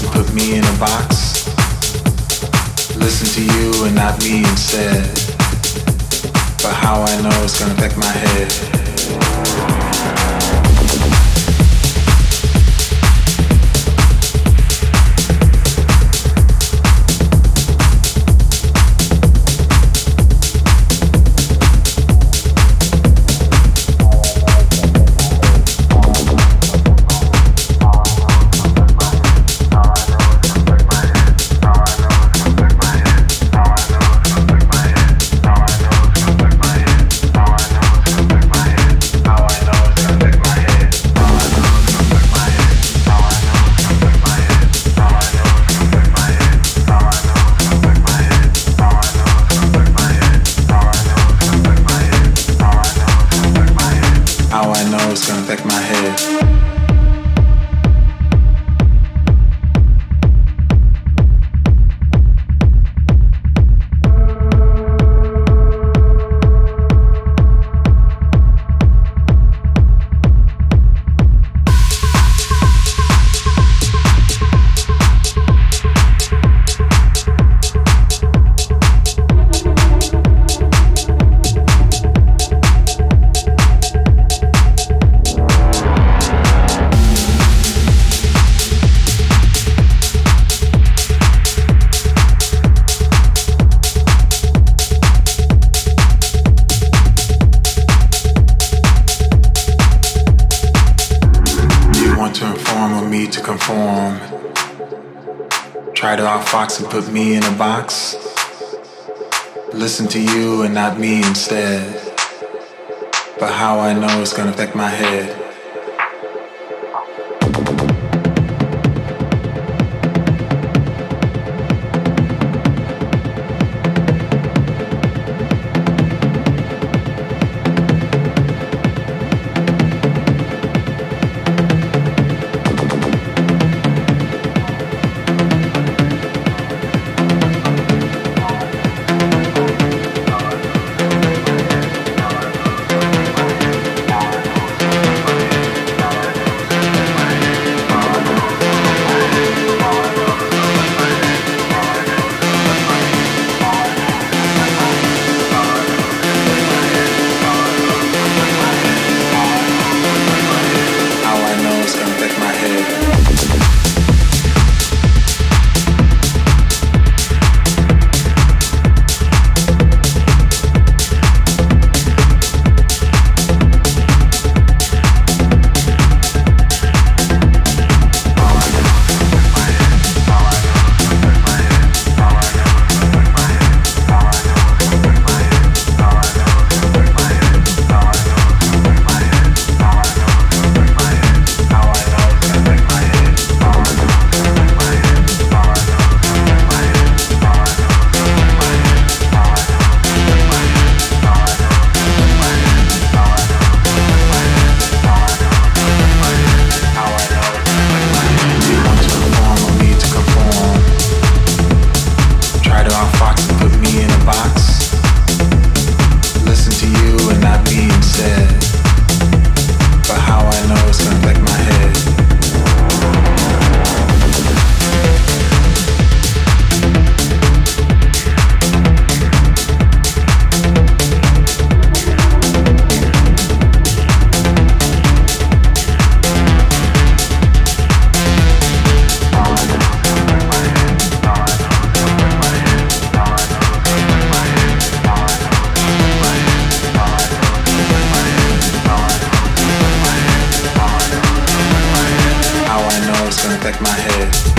You put me in a box, listen to you and not me instead. But how I know it's gonna affect my head. And put me in a box, listen to you and not me instead. But how I know it's gonna affect my head. Affect my head.